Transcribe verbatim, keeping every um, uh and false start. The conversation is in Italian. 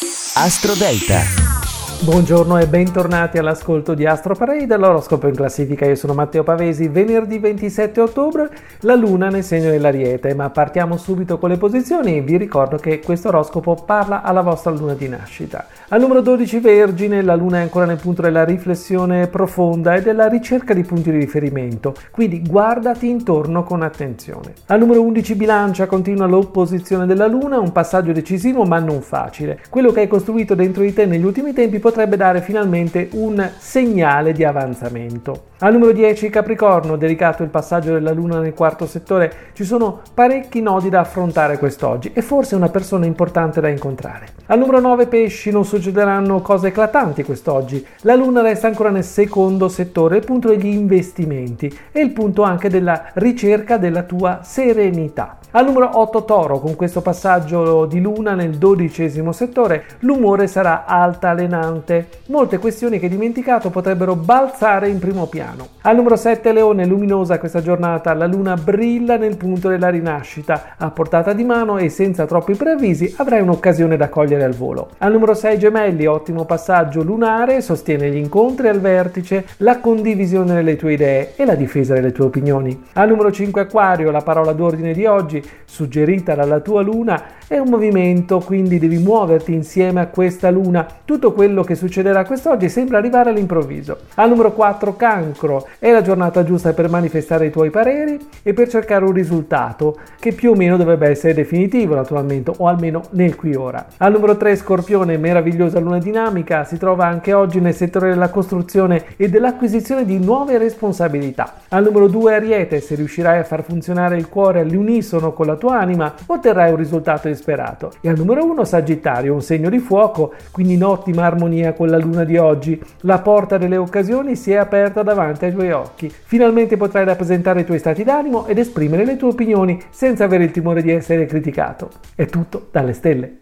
Astro Delta. Buongiorno e bentornati all'ascolto di AstroParade, l'oroscopo in classifica. Io sono Matteo Pavesi. Venerdì ventisette ottobre, la luna nel segno dell'Ariete, ma partiamo subito con le posizioni. Vi ricordo che questo oroscopo parla alla vostra luna di nascita. Al numero dodici, Vergine, la luna è ancora nel punto della riflessione profonda e della ricerca di punti di riferimento, quindi guardati intorno con attenzione. Al numero undici, Bilancia, continua l'opposizione della luna, un passaggio decisivo ma non facile. Quello che hai costruito dentro di te negli ultimi tempi potrebbe dare finalmente un segnale di avanzamento. Al numero dieci, Capricorno, delicato il passaggio della luna nel quarto settore, ci sono parecchi nodi da affrontare quest'oggi e forse una persona importante da incontrare. Al numero nove, Pesci, non succederanno cose eclatanti quest'oggi, la luna resta ancora nel secondo settore, il punto degli investimenti e il punto anche della ricerca della tua serenità. Al numero otto, Toro, con questo passaggio di luna nel dodicesimo settore, l'umore sarà altalenante. Molte questioni che hai dimenticato potrebbero balzare in primo piano. Al numero sette, Leone, luminosa questa giornata, la luna brilla nel punto della rinascita, a portata di mano e senza troppi preavvisi avrai un'occasione da cogliere al volo. Al numero sei, Gemelli, ottimo passaggio lunare, sostiene gli incontri al vertice, la condivisione delle tue idee e la difesa delle tue opinioni. Al numero cinque, Acquario, la parola d'ordine di oggi, suggerita dalla tua luna, è un movimento, quindi devi muoverti insieme a questa luna. Tutto quello che che succederà quest'oggi sembra arrivare all'improvviso. Al numero quattro, Cancro, è la giornata giusta per manifestare i tuoi pareri e per cercare un risultato che più o meno dovrebbe essere definitivo naturalmente, o almeno nel qui ora. Al numero tre, Scorpione, meravigliosa luna dinamica, si trova anche oggi nel settore della costruzione e dell'acquisizione di nuove responsabilità. Al numero due, Ariete, se riuscirai a far funzionare il cuore all'unisono con la tua anima otterrai un risultato insperato. E al numero uno, Sagittario, un segno di fuoco, quindi in ottima armonia con la luna di oggi, la porta delle occasioni si è aperta davanti ai tuoi occhi. Finalmente potrai rappresentare i tuoi stati d'animo ed esprimere le tue opinioni senza avere il timore di essere criticato. È tutto dalle stelle.